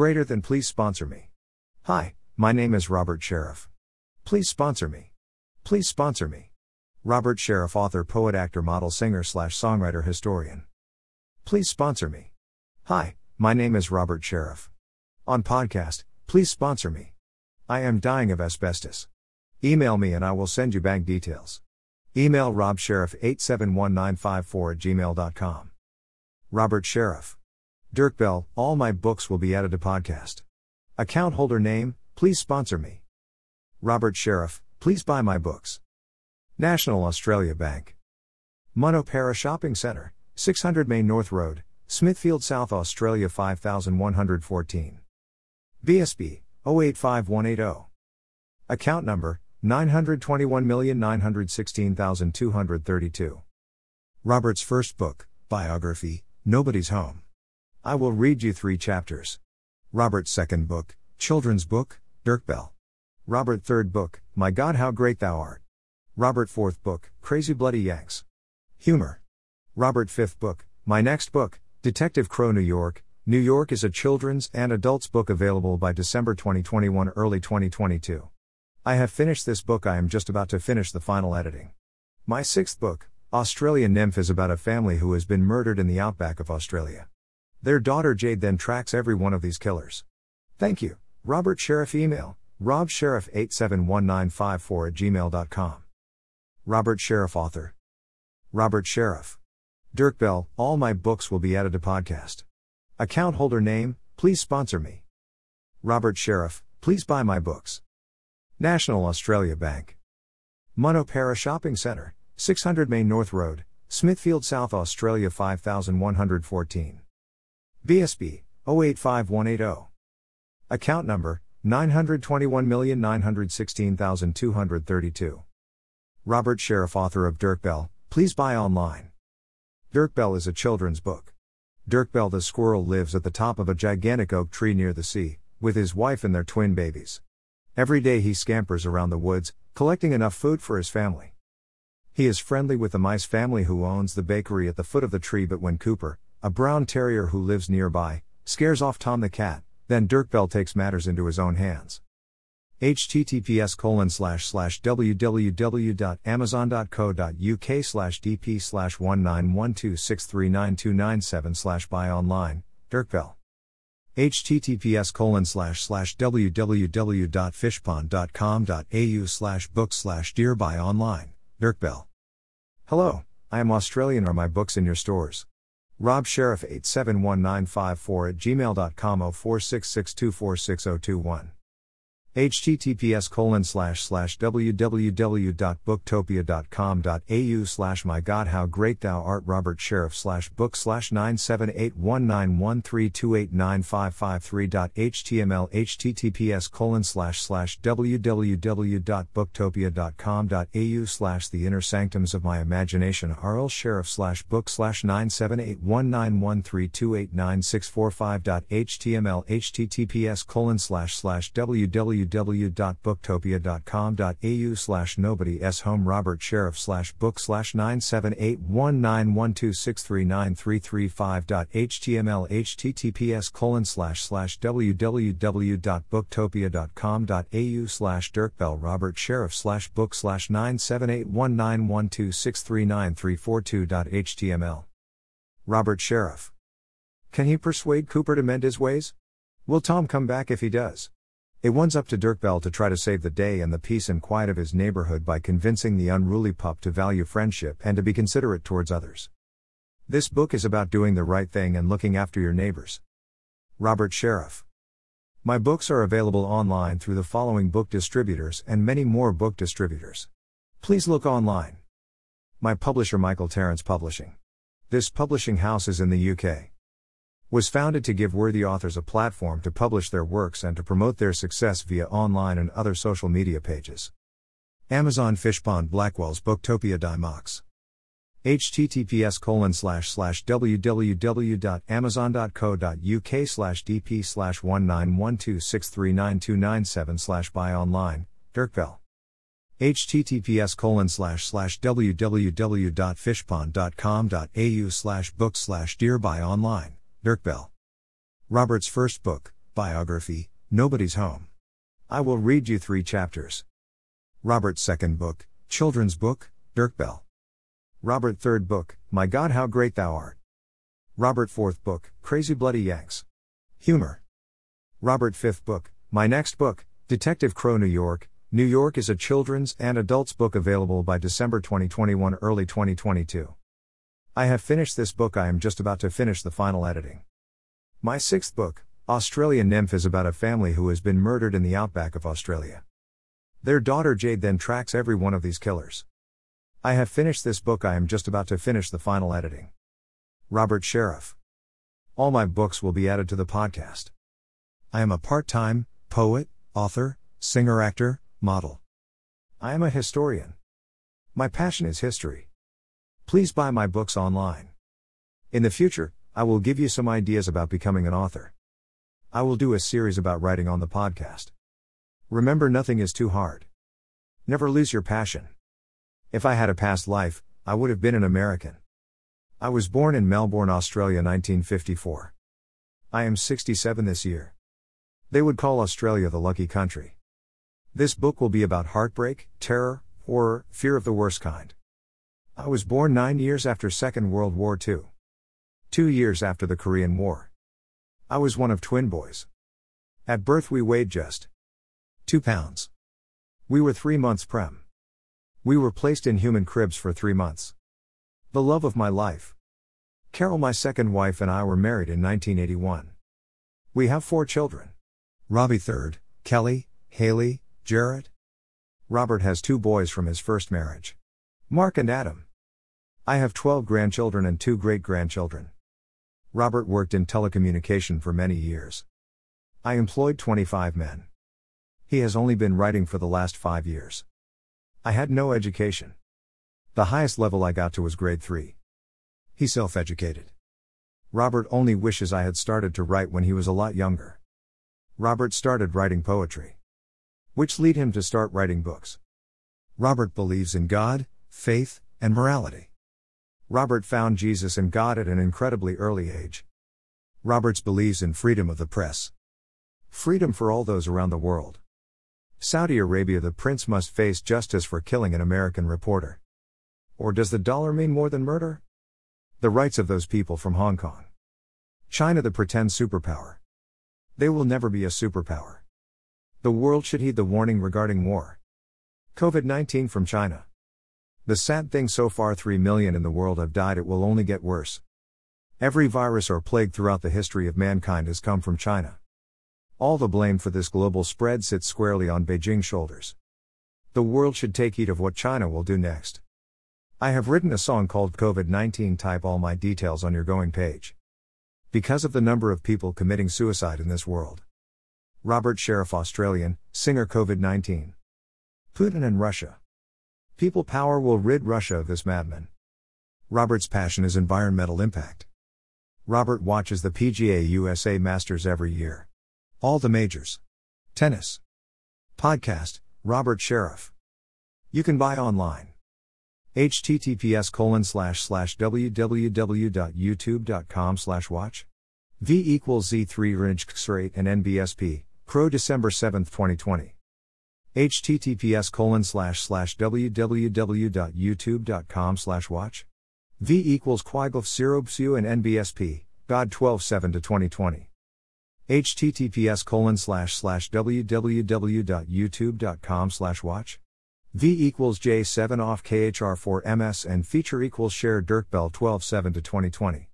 Greater than please sponsor me. Hi, my name is Robert Sheriff. Please sponsor me. Please sponsor me. Robert Sheriff, author, poet, actor, model, singer / songwriter, historian. Please sponsor me. Hi, my name is Robert Sheriff. On podcast, please sponsor me. I am dying of asbestos. Email me and I will send you bank details. Email robsheriff871954@gmail.com. Robert Sheriff. Dirk Bell, all my books will be added to podcast. Account holder name, please sponsor me. Robert Sheriff, please buy my books. National Australia Bank. Monopara Shopping Centre, 600 Main North Road, Smithfield, South Australia 5114. BSB, 085180. Account number, 921916232. Robert's first book, biography, Nobody's Home. I will read you 3 chapters. Robert's second book, children's book, Dirk Bell. Robert third book, My God, How Great Thou Art. Robert fourth book, Crazy Bloody Yanks. Humor. Robert fifth book, my next book, Detective Crow New York. New York is a children's and adults book available by December 2021, early 2022. I have finished this book. I am just about to finish the final editing. My sixth book, Australian Nymph, is about a family who has been murdered in the outback of Australia. Their daughter Jade then tracks every one of these killers. Thank you, Robert Sheriff. Email, robsheriff871954@gmail.com. Robert Sheriff, author. Robert Sheriff. Dirk Bell, all my books will be added to podcast. Account holder name, please sponsor me. Robert Sheriff, please buy my books. National Australia Bank. Monopara Shopping Centre, 600 Main North Road, Smithfield, South Australia 5114. BSB, 085180. Account number, 921916232. Robert Sheriff, author of Dirk Bell, please buy online. Dirk Bell is a children's book. Dirk Bell the squirrel lives at the top of a gigantic oak tree near the sea, with his wife and their twin babies. Every day he scampers around the woods, collecting enough food for his family. He is friendly with the mice family who owns the bakery at the foot of the tree, but when Cooper, a brown terrier who lives nearby, scares off Tom the cat, then Dirk Bell takes matters into his own hands. https://www.amazon.co.uk/dp/191263927/buy-online, Dirk Bell. https://www.fishpond.com.au/book/dearbuy-online, Dirk Bell. Hello, I am Australian. Are my books in your stores? robsheriff871954@gmail.com 0466246021. https://www.booktopia.com.au/mygodhowgreathouart robert_sheriff/book/9781913289553.html https://www.booktopia.com.au/the inner sanctums of my imagination rl_sheriff/book/9781913289645.html https://www.booktopia.com.au/nobody's home robert_sheriff/book/9781912639335.html https://www.booktopia.com.au/dirkbell robert_sheriff/book/9781912639342.html Robert Sheriff. Can he persuade Cooper to mend his ways? Will Tom come back if he does? It one's up to Dirk Bell to try to save the day and the peace and quiet of his neighborhood by convincing the unruly pup to value friendship and to be considerate towards others. This book is about doing the right thing and looking after your neighbors. Robert Sheriff. My books are available online through the following book distributors and many more book distributors. Please look online. My publisher, Michael Terrence Publishing. This publishing house is in the UK. Was founded to give worthy authors a platform to publish their works and to promote their success via online and other social media pages. Amazon Fishpond Blackwell's Booktopia Dimox. https://www.amazon.co.uk/dp/19126392927/buy-online, Dirk Bell. https://www.fishpond.com.au/book/dearbuy-online, Dirk Bell. Robert's first book, biography, Nobody's Home. I will read you 3 chapters. Robert's second book, children's book, Dirk Bell. Robert third book, My God, How Great Thou Art. Robert fourth book, Crazy Bloody Yanks. Humor. Robert fifth book, my next book, Detective Crow New York. New York is a children's and adults book available by December 2021, early 2022. I have finished this book. I am just about to finish the final editing. My sixth book, Australian Nymph, is about a family who has been murdered in the outback of Australia. Their daughter Jade then tracks every one of these killers. I have finished this book. I am just about to finish the final editing. Robert Sheriff. All my books will be added to the podcast. I am a part-time poet, author, singer-actor, model. I am a historian. My passion is history. Please buy my books online. In the future, I will give you some ideas about becoming an author. I will do a series about writing on the podcast. Remember, nothing is too hard. Never lose your passion. If I had a past life, I would have been an American. I was born in Melbourne, Australia, 1954. I am 67 this year. They would call Australia the lucky country. This book will be about heartbreak, terror, horror, fear of the worst kind. I was born 9 years after Second World War II. 2 years after the Korean War. I was one of twin boys. At birth we weighed just 2 pounds. We were 3 months prem. We were placed in human cribs for 3 months. The love of my life. Carol, my second wife, and I were married in 1981. We have 4 children. Robbie III, Kelly, Haley, Jared. Robert has 2 boys from his first marriage. Mark and Adam. I have 12 grandchildren and 2 great-grandchildren. Robert worked in telecommunication for many years. I employed 25 men. He has only been writing for the last 5 years. I had no education. The highest level I got to was grade 3. He self-educated. Robert only wishes I had started to write when he was a lot younger. Robert started writing poetry, which led him to start writing books. Robert believes in God, faith, and morality. Robert found Jesus and God at an incredibly early age. Robert believes in freedom of the press. Freedom for all those around the world. Saudi Arabia, the prince must face justice for killing an American reporter. Or does the dollar mean more than murder? The rights of those people from Hong Kong. China, the pretend superpower. They will never be a superpower. The world should heed the warning regarding war. COVID-19 from China. The sad thing, so far 3 million in the world have died. It will only get worse. Every virus or plague throughout the history of mankind has come from China. All the blame for this global spread sits squarely on Beijing's shoulders. The world should take heed of what China will do next. I have written a song called COVID-19. Type all my details on your going page. Because of the number of people committing suicide in this world. Robert Sheriff, Australian singer, COVID-19. Putin and Russia. People power will rid Russia of this madman. Robert's passion is environmental impact. Robert watches the PGA USA Masters every year. All the majors. Tennis. Podcast, Robert Sheriff. You can buy online. https://www.youtube.com/watch. V=Z3 Rinjksrate and NBSP, Pro December 7, 2020. https://www.youtube.com/watch. V=Quigulf0bsu and NBSP, God 12/7-2020. https://www.youtube.com/watch. V=J7off KHR4MS and feature =share Dirk Bell 12/7-2020.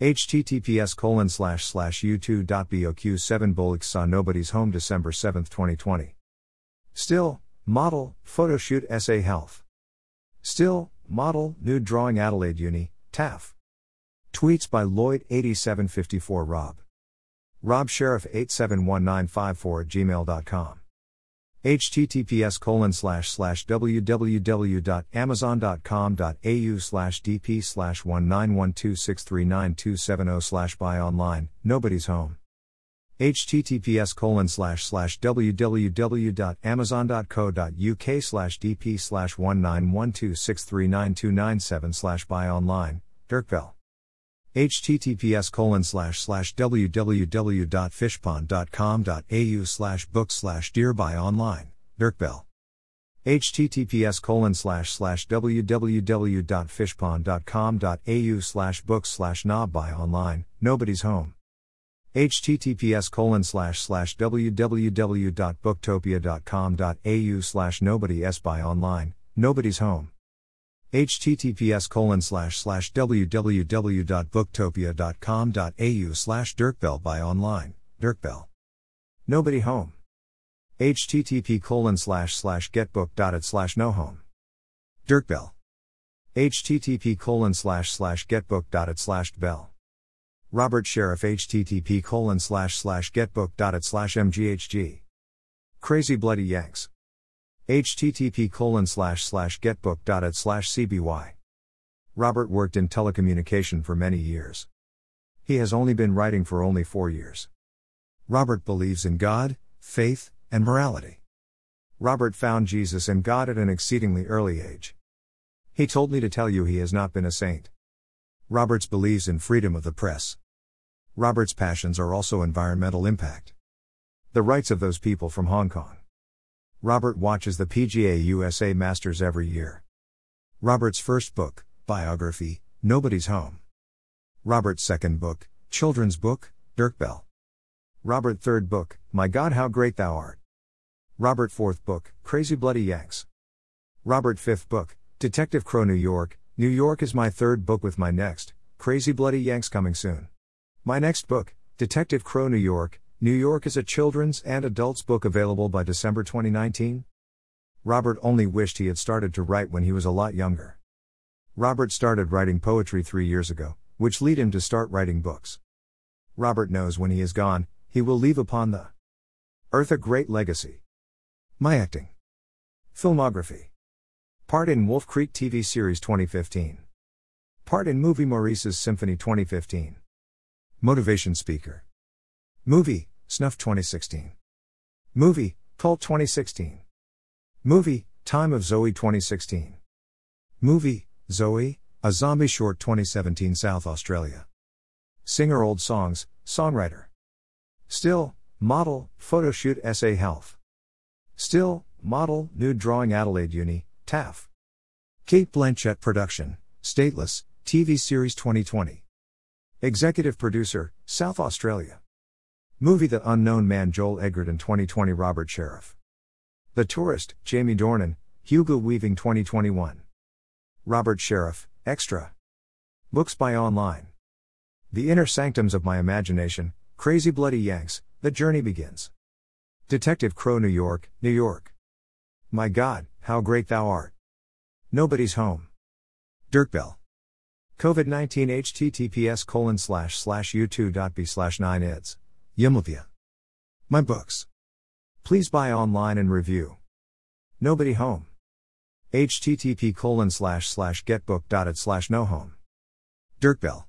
https://u2.boq7bolix saw Nobody's Home December 7, 2020. Still, model, photoshoot SA Health. Still, model, nude drawing Adelaide Uni, TAF. Tweets by Lloyd 8754 Rob. Rob Sheriff 871954@gmail.com. https://www.amazon.com.au/dp/191263927/buy online, Nobody's Home. https://www.amazon.co.uk/dp/19126392927/buy online, Dirk Bell. https://www.fishpond.com.au/book/dearby-online. Dirk Bell. https://www.fishpond.com.au/book/nobby-online. Nobody's Home. https://www.booktopia.com.au/nobody-by-online. Nobody's Home. https://www.booktopia.com.au/dirkbell-by-online. Dirk Bell. Nobody Home. http://getbook.it/nohome. Dirk Bell. http://getbook.it/bell. Robert Sheriff. http://getbook.it/mghg. Crazy Bloody Yanks. http://getbook.it/cby. Robert worked in telecommunication for many years. He has only been writing for only 4 years. Robert believes in God, faith, and morality. Robert found Jesus and God at an exceedingly early age. He told me to tell you he has not been a saint. Roberts believes in freedom of the press. Robert's passions are also environmental impact. The rights of those people from Hong Kong. Robert watches the PGA USA Masters every year. Robert's first book, biography, Nobody's Home. Robert's second book, children's book, Dirk Bell. Robert's third book, My God, How Great Thou Art. Robert's fourth book, Crazy Bloody Yanks. Robert's fifth book, Detective Crow New York. New York is my third book, with my next, Crazy Bloody Yanks, coming soon. My next book, Detective Crow New York. New York is a children's and adults book, available by December 2019. Robert only wished he had started to write when he was a lot younger. Robert started writing poetry 3 years ago, which lead him to start writing books. Robert knows when he is gone, he will leave upon the earth a great legacy. My acting. Filmography. Part in Wolf Creek TV series 2015. Part in movie Maurice's Symphony 2015. Motivation speaker. Movie, Snuff 2016. Movie, Cult 2016. Movie, Time of Zoe 2016. Movie, Zoe, A Zombie Short 2017, South Australia. Singer. Old songs, songwriter. Still, model, photoshoot, SA Health. Still, model, nude drawing, Adelaide Uni, TAF. Kate Blanchett production, Stateless, TV series 2020. Executive producer, South Australia. Movie The Unknown Man, Joel Edgerton 2020, Robert Sheriff. The Tourist, Jamie Dornan, Hugo Weaving 2021. Robert Sheriff, Extra. Books by Online. The Inner Sanctums of My Imagination, Crazy Bloody Yanks, The Journey Begins. Detective Crow New York, New York. My God, How Great Thou Art. Nobody's Home. Dirk Bell. COVID-19. https://u2.b/9eds. Yimlvia. My books. Please buy online and review. Nobody Home. http://getbook.it/nohome. Dirk Bell.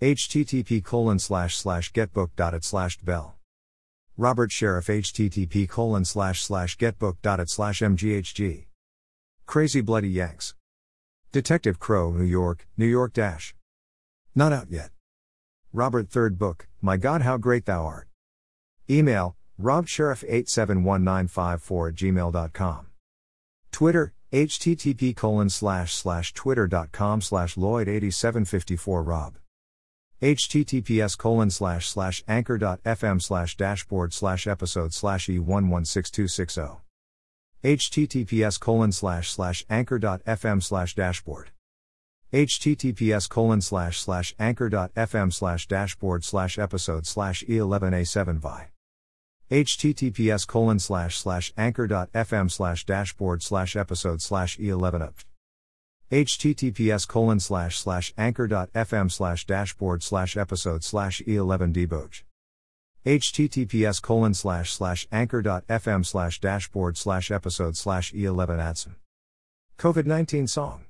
http://getbook.it/bell. Robert Sheriff. http://getbook.it/mghg. Crazy Bloody Yanks. Detective Crow New York, New York - not out yet. Robert third book, My God, How Great Thou Art. Email, robsheriff871954@gmail.com. Twitter, http://twitter.com/lloyd8754rob. https://anchor.fm/dashboard/episode/e116260. https://anchor.fm/dashboard. https://anchor.fm/dashboard/episode/e11a7vi. https://anchor.fm/dashboard/episode/e11up. https://anchor.fm/dashboard/episode/e11dboch. https://anchor.fm/dashboard/episode/e11atson. COVID-19 song.